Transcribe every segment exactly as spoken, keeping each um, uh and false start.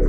If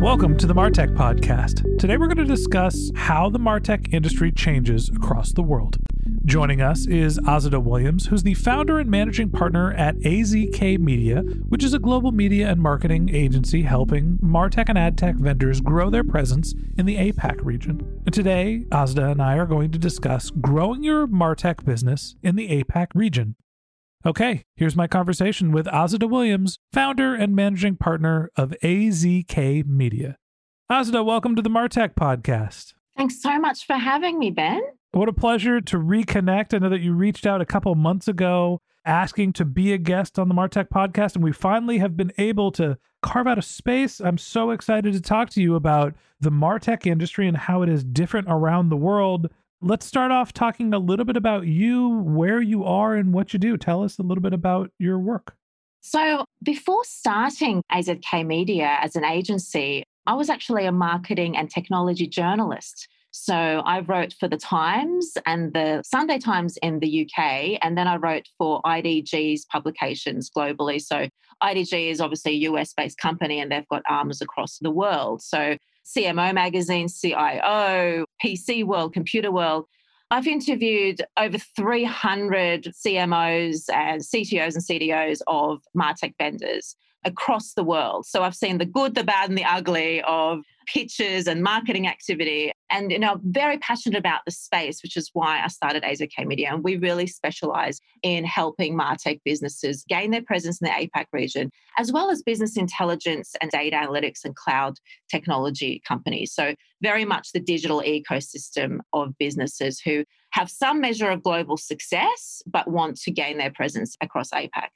Welcome to the MarTech Podcast. Today we're going to discuss how the MarTech industry changes across the world. Joining us is Azadeh Williams, who's the founder and managing partner at A Z K Media, which is a global media and marketing agency helping MarTech and AdTech vendors grow their presence in the APAC region. And today, Azadeh and I are going to discuss growing your MarTech business in the APAC region. Okay, here's my conversation with Azadeh Williams, founder and managing partner of A Z K Media. Azadeh, welcome to the MarTech Podcast. Thanks so much for having me, Ben. What a pleasure to reconnect. I know that you reached out a couple months ago asking to be a guest on the MarTech Podcast, and we finally have been able to carve out a space. I'm so excited to talk to you about the MarTech industry and how it is different around the world. Let's start off talking a little bit about you, where you are and what you do. Tell us a little bit about your work. So before starting A Z K Media as an agency, I was actually a marketing and technology journalist. So I wrote for The Times and the Sunday Times in the U K, and then I wrote for I D G's publications globally. So I D G is obviously a U S-based company and they've got arms across the world. So C M O Magazine, C I O, P C World, Computer World. I've interviewed over three hundred C M Os and C T Os and C D Os of MarTech vendors across the world. So I've seen the good, the bad, and the ugly of pitches and marketing activity. And, you know, I'm very passionate about the space, which is why I started A Z K Media. And we really specialize in helping MarTech businesses gain their presence in the APAC region, as well as business intelligence and data analytics and cloud technology companies. So very much the digital ecosystem of businesses who have some measure of global success, but want to gain their presence across APAC.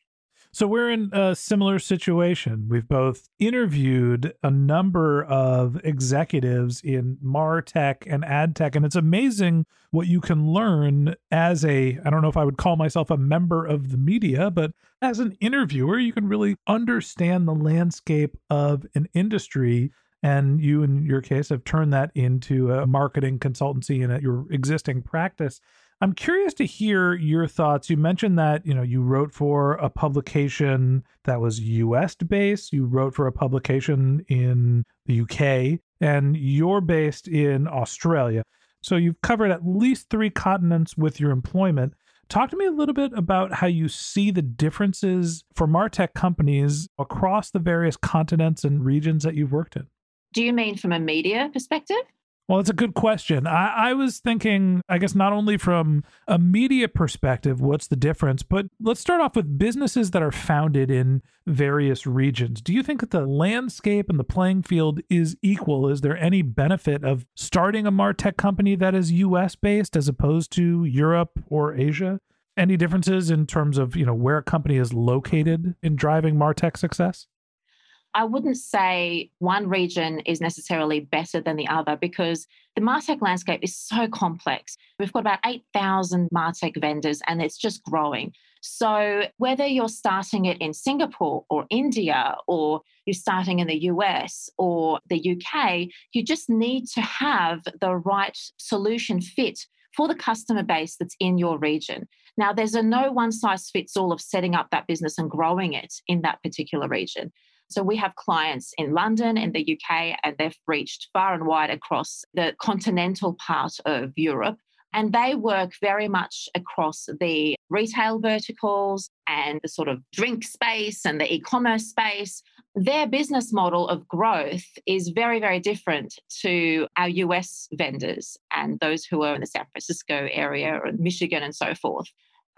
So we're in a similar situation. We've both interviewed a number of executives in MarTech and AdTech, and it's amazing what you can learn as a, I don't know if I would call myself a member of the media, but as an interviewer, you can really understand the landscape of an industry. And you, in your case, have turned that into a marketing consultancy in your existing practice. I'm curious to hear your thoughts. You mentioned that, you know, you wrote for a publication that was U S based. You wrote for a publication in the U K, and you're based in Australia. So you've covered at least three continents with your employment. Talk to me a little bit about how you see the differences for MarTech companies across the various continents and regions that you've worked in. Do you mean from a media perspective? Well, it's a good question. I, I was thinking, I guess, not only from a media perspective, what's the difference, but let's start off with businesses that are founded in various regions. Do you think that the landscape and the playing field is equal? Is there any benefit of starting a MarTech company that is U S-based as opposed to Europe or Asia? Any differences in terms of, you know, where a company is located in driving MarTech success? I wouldn't say one region is necessarily better than the other because the MarTech landscape is so complex. We've got about eight thousand MarTech vendors and it's just growing. So whether you're starting it in Singapore or India or you're starting in the U S or the U K, you just need to have the right solution fit for the customer base that's in your region. Now, there's a no one size fits all of setting up that business and growing it in that particular region. So we have clients in London and the U K, and they've reached far and wide across the continental part of Europe. And they work very much across the retail verticals and the sort of drink space and the e-commerce space. Their business model of growth is very, very different to our U S vendors and those who are in the San Francisco area or Michigan and so forth.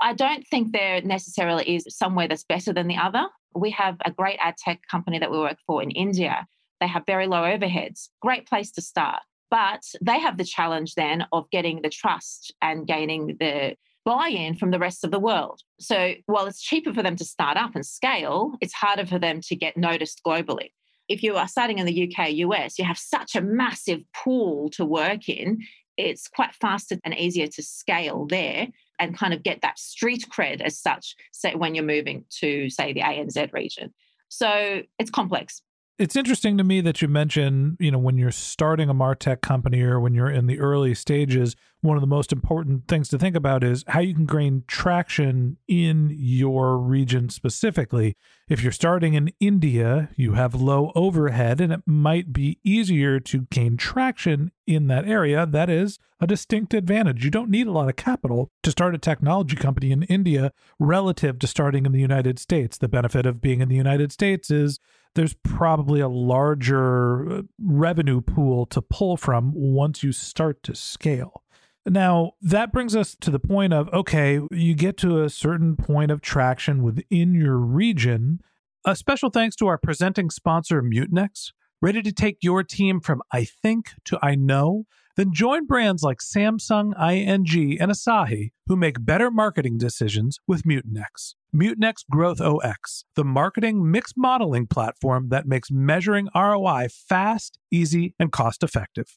I don't think there necessarily is somewhere that's better than the other. We have a great ad tech company that we work for in India. They have very low overheads. Great place to start. But they have the challenge then of getting the trust and gaining the buy-in from the rest of the world. So while it's cheaper for them to start up and scale, it's harder for them to get noticed globally. If you are starting in the U K, U S, you have such a massive pool to work in. It's quite faster and easier to scale there and kind of get that street cred as such, say, when you're moving to, say, the A N Z region. So it's complex. It's interesting to me that you mention, you know, when you're starting a MarTech company or when you're in the early stages, one of the most important things to think about is how you can gain traction in your region specifically. If you're starting in India, you have low overhead and it might be easier to gain traction in that area. That is a distinct advantage. You don't need a lot of capital to start a technology company in India relative to starting in the United States. The benefit of being in the United States is there's probably a larger revenue pool to pull from once you start to scale. Now, that brings us to the point of, okay, you get to a certain point of traction within your region. A special thanks to our presenting sponsor, Mutinex. Ready to take your team from I think to I know? Then join brands like Samsung, I N G, and Asahi who make better marketing decisions with Mutinex. Mutinex Growth O X, the marketing mix modeling platform that makes measuring R O I fast, easy, and cost-effective.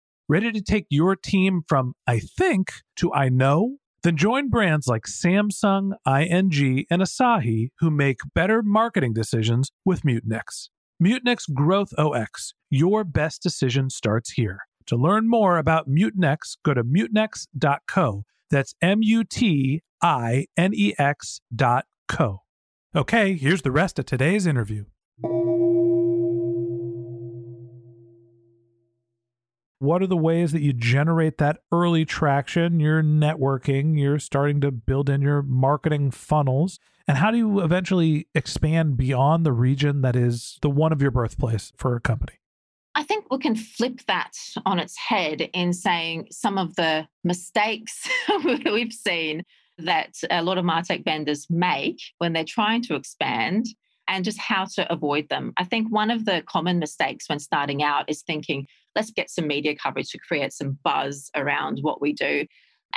Ready to take your team from I think to I know? Then join brands like Samsung, I N G, and Asahi who make better marketing decisions with Mutinex. Mutinex Growth O X, your best decision starts here. To learn more about Mutinex, go to mutinex dot co. That's M U T I N E X dot co. Okay, here's the rest of today's interview. What are the ways that you generate that early traction? You're networking, you're starting to build in your marketing funnels. And how do you eventually expand beyond the region that is the one of your birthplace for a company? I think we can flip that on its head in saying some of the mistakes we've seen that a lot of MarTech vendors make when they're trying to expand and just how to avoid them. I think one of the common mistakes when starting out is thinking, let's get some media coverage to create some buzz around what we do.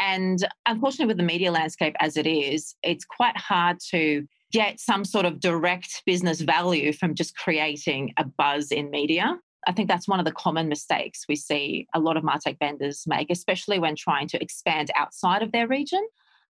And unfortunately, with the media landscape as it is, it's quite hard to get some sort of direct business value from just creating a buzz in media. I think that's one of the common mistakes we see a lot of MarTech vendors make, especially when trying to expand outside of their region.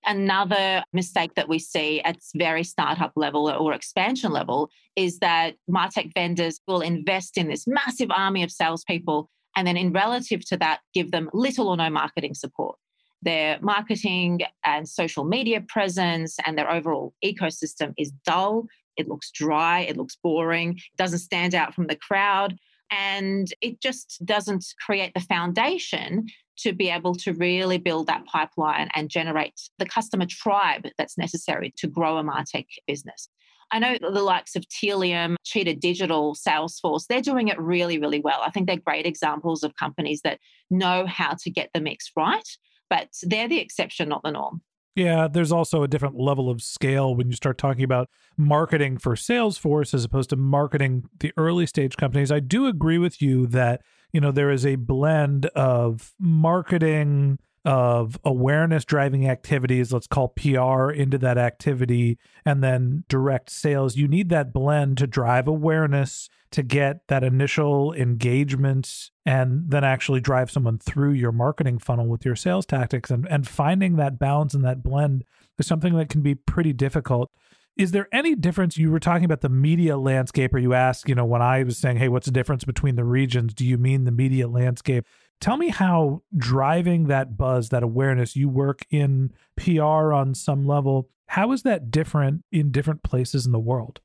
Another mistake that we see at very startup level or expansion level is that MarTech vendors will invest in this massive army of salespeople and then in relative to that, give them little or no marketing support. Their marketing and social media presence and their overall ecosystem is dull. It looks dry. It looks boring. It doesn't stand out from the crowd. And it just doesn't create the foundation to be able to really build that pipeline and generate the customer tribe that's necessary to grow a MarTech business. I know the likes of Telium, Cheetah Digital, Salesforce, they're doing it really, really well. I think they're great examples of companies that know how to get the mix right, but they're the exception, not the norm. Yeah, there's also a different level of scale when you start talking about marketing for Salesforce as opposed to marketing the early stage companies. I do agree with you that, you know, there is a blend of marketing, of awareness driving activities, let's call P R into that activity, and then direct sales. You need that blend to drive awareness, to get that initial engagement, and then actually drive someone through your marketing funnel with your sales tactics. And, and finding that balance and that blend is something that can be pretty difficult. Is there any difference? You were talking about the media landscape, or you asked, you know, when I was saying, hey, what's the difference between the regions? Do you mean the media landscape? Tell me how driving that buzz, that awareness, you work in P R on some level. How is that different in different places in the world?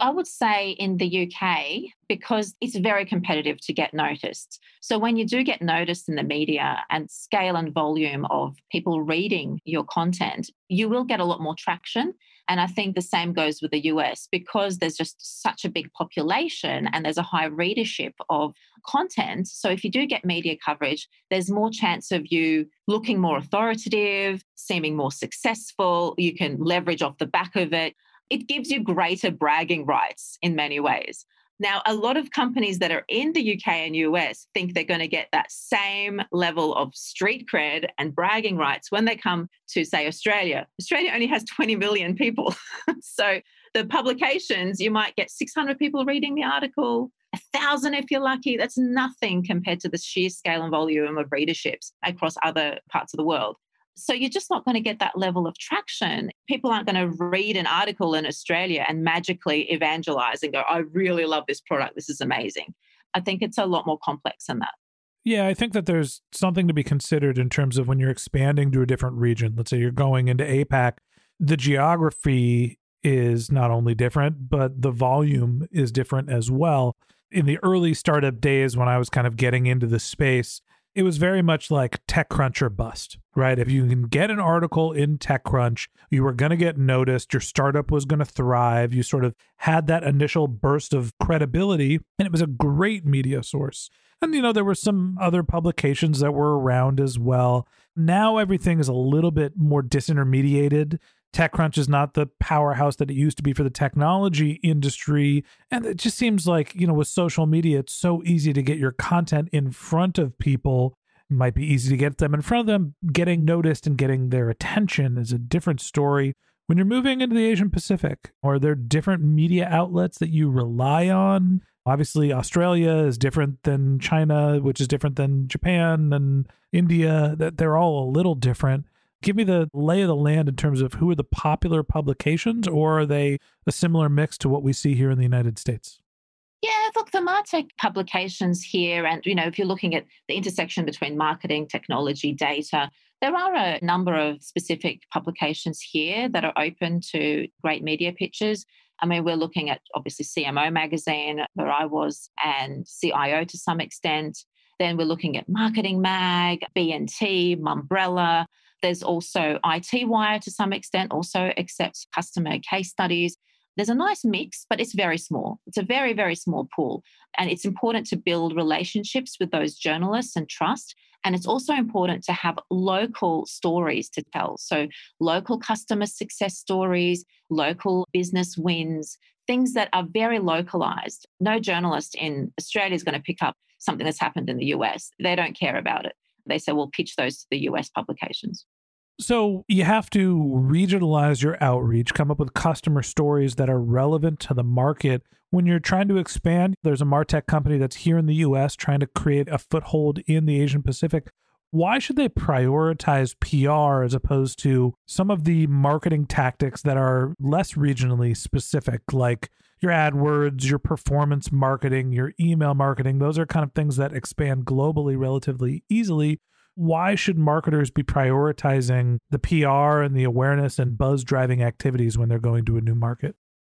I would say in the U K, because it's very competitive to get noticed. So when you do get noticed in the media and scale and volume of people reading your content, you will get a lot more traction. And I think the same goes with the U S, because there's just such a big population and there's a high readership of content. So if you do get media coverage, there's more chance of you looking more authoritative, seeming more successful. You can leverage off the back of it. It gives you greater bragging rights in many ways. Now, a lot of companies that are in the U K and U S think they're going to get that same level of street cred and bragging rights when they come to, say, Australia. Australia only has twenty million people. So the publications, you might get six hundred people reading the article, one thousand if you're lucky. That's nothing compared to the sheer scale and volume of readerships across other parts of the world. So you're just not going to get that level of traction. People aren't going to read an article in Australia and magically evangelize and go, I really love this product. This is amazing. I think it's a lot more complex than that. Yeah, I think that there's something to be considered in terms of when you're expanding to a different region. Let's say you're going into APAC, the geography is not only different, but the volume is different as well. In the early startup days when I was kind of getting into the space, it was very much like TechCrunch or bust, right? If you can get an article in TechCrunch, you were going to get noticed, your startup was going to thrive, you sort of had that initial burst of credibility, and it was a great media source. And, you know, there were some other publications that were around as well. Now everything is a little bit more disintermediated. TechCrunch is not the powerhouse that it used to be for the technology industry. And it just seems like, you know, with social media, it's so easy to get your content in front of people. It might be easy to get them in front of them. Getting noticed and getting their attention is a different story. When you're moving into the Asian Pacific, are there different media outlets that you rely on? Obviously, Australia is different than China, which is different than Japan and India. That they're all a little different. Give me the lay of the land in terms of who are the popular publications, or are they a similar mix to what we see here in the United States? Yeah, look, the MarTech publications here, and, you know, if you're looking at the intersection between marketing, technology, data, there are a number of specific publications here that are open to great media pitches. I mean, we're looking at obviously C M O Magazine, where I was, and C I O to some extent. Then we're looking at Marketing Mag, B N T, Mumbrella. There's also I T Wire to some extent, also accepts customer case studies. There's a nice mix, but it's very small. It's a very, very small pool. And it's important to build relationships with those journalists and trust. And it's also important to have local stories to tell. So local customer success stories, local business wins, things that are very localized. No journalist in Australia is going to pick up something that's happened in the U S. They don't care about it. They say, we'll pitch those to the U S publications. So you have to regionalize your outreach, come up with customer stories that are relevant to the market. When you're trying to expand, there's a MarTech company that's here in the U S trying to create a foothold in the Asian Pacific. Why should they prioritize P R as opposed to some of the marketing tactics that are less regionally specific, like your AdWords, your performance marketing, your email marketing? Those are kind of things that expand globally relatively easily. Why should marketers be prioritizing the P R and the awareness and buzz driving activities when they're going to a new market?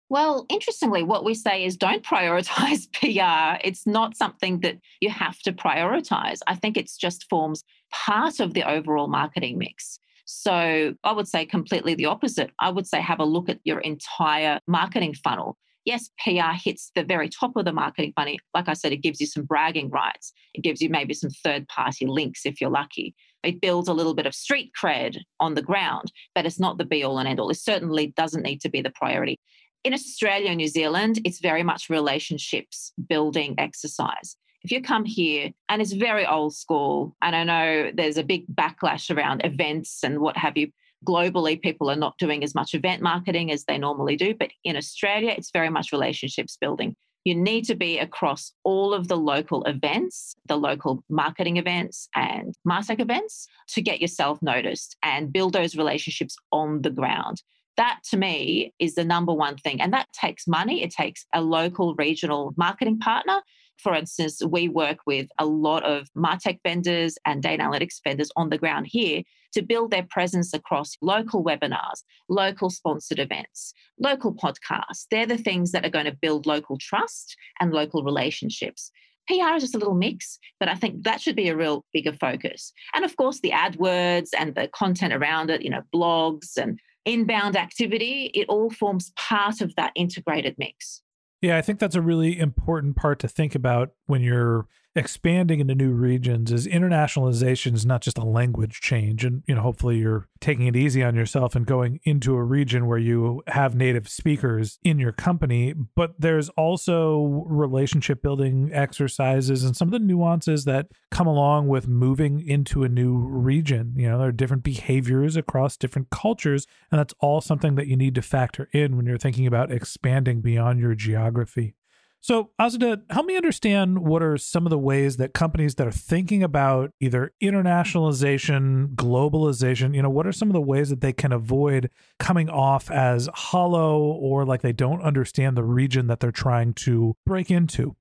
Well, interestingly, what we say is don't prioritize P R. It's not something that you have to prioritize. I think it's just forms part of the overall marketing mix. So I would say completely the opposite. I would say have a look at your entire marketing funnel. Yes, P R hits the very top of the marketing funnel. Like I said, it gives you some bragging rights. It gives you maybe some third-party links if you're lucky. It builds a little bit of street cred on the ground, but it's not the be-all and end-all. It certainly doesn't need to be the priority. In Australia and New Zealand, it's very much relationships building exercise. If you come here, and it's very old school, and I know there's a big backlash around events and what have you. Globally, people are not doing as much event marketing as they normally do. But in Australia, it's very much relationships building. You need to be across all of the local events, the local marketing events and MarTech events to get yourself noticed and build those relationships on the ground. That to me is the number one thing. And that takes money. It takes a local regional marketing partner. For instance, we work with a lot of MarTech vendors and data analytics vendors on the ground here to build their presence across local webinars, local sponsored events, local podcasts. They're the things that are going to build local trust and local relationships. P R is just a little mix, but I think that should be a real bigger focus. And of course, the AdWords and the content around it, you know, blogs and inbound activity, it all forms part of that integrated mix. Yeah, I think that's a really important part to think about when you're expanding into new regions is internationalization is not just a language change. And, you know, hopefully you're taking it easy on yourself and going into a region where you have native speakers in your company, but there's also relationship building exercises and some of the nuances that come along with moving into a new region. You know, there are different behaviors across different cultures, and that's all something that you need to factor in when you're thinking about expanding beyond your geography. So, Azadeh, help me understand what are some of the ways that companies that are thinking about either internationalization, globalization, you know, what are some of the ways that they can avoid coming off as hollow or like they don't understand the region that they're trying to break into?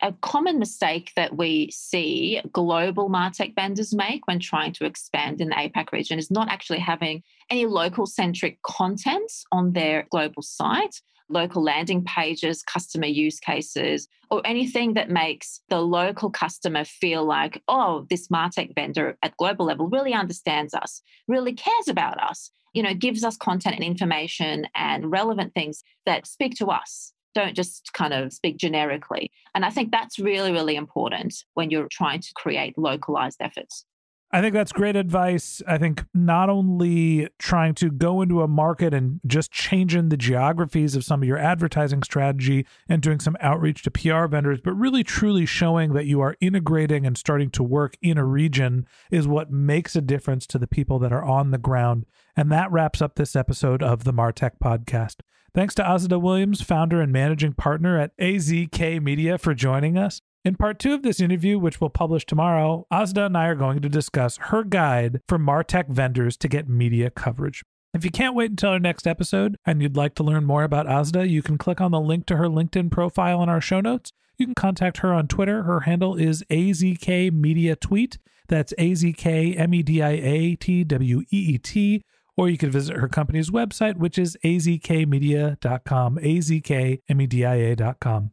A common mistake that we see global MarTech vendors make when trying to expand in the APAC region is not actually having any local-centric content on their global site. Local landing pages, customer use cases, or anything that makes the local customer feel like, oh, this MarTech vendor at global level really understands us, really cares about us, you know, gives us content and information and relevant things that speak to us, don't just kind of speak generically. And I think that's really, really important when you're trying to create localized efforts. I think that's great advice. I think not only trying to go into a market and just changing the geographies of some of your advertising strategy and doing some outreach to P R vendors, but really truly showing that you are integrating and starting to work in a region is what makes a difference to the people that are on the ground. And that wraps up this episode of the MarTech Podcast. Thanks to Azadeh Williams, founder and managing partner at A Z K Media, for joining us. In part two of this interview, which we'll publish tomorrow, Azadeh and I are going to discuss her guide for MarTech vendors to get media coverage. If you can't wait until our next episode and you'd like to learn more about Azadeh, you can click on the link to her LinkedIn profile in our show notes. You can contact her on Twitter. Her handle is A Z K Media Tweet. That's A Z K M E D I A T W E E T. Or you can visit her company's website, which is A Z K media dot com, A Z K media dot com.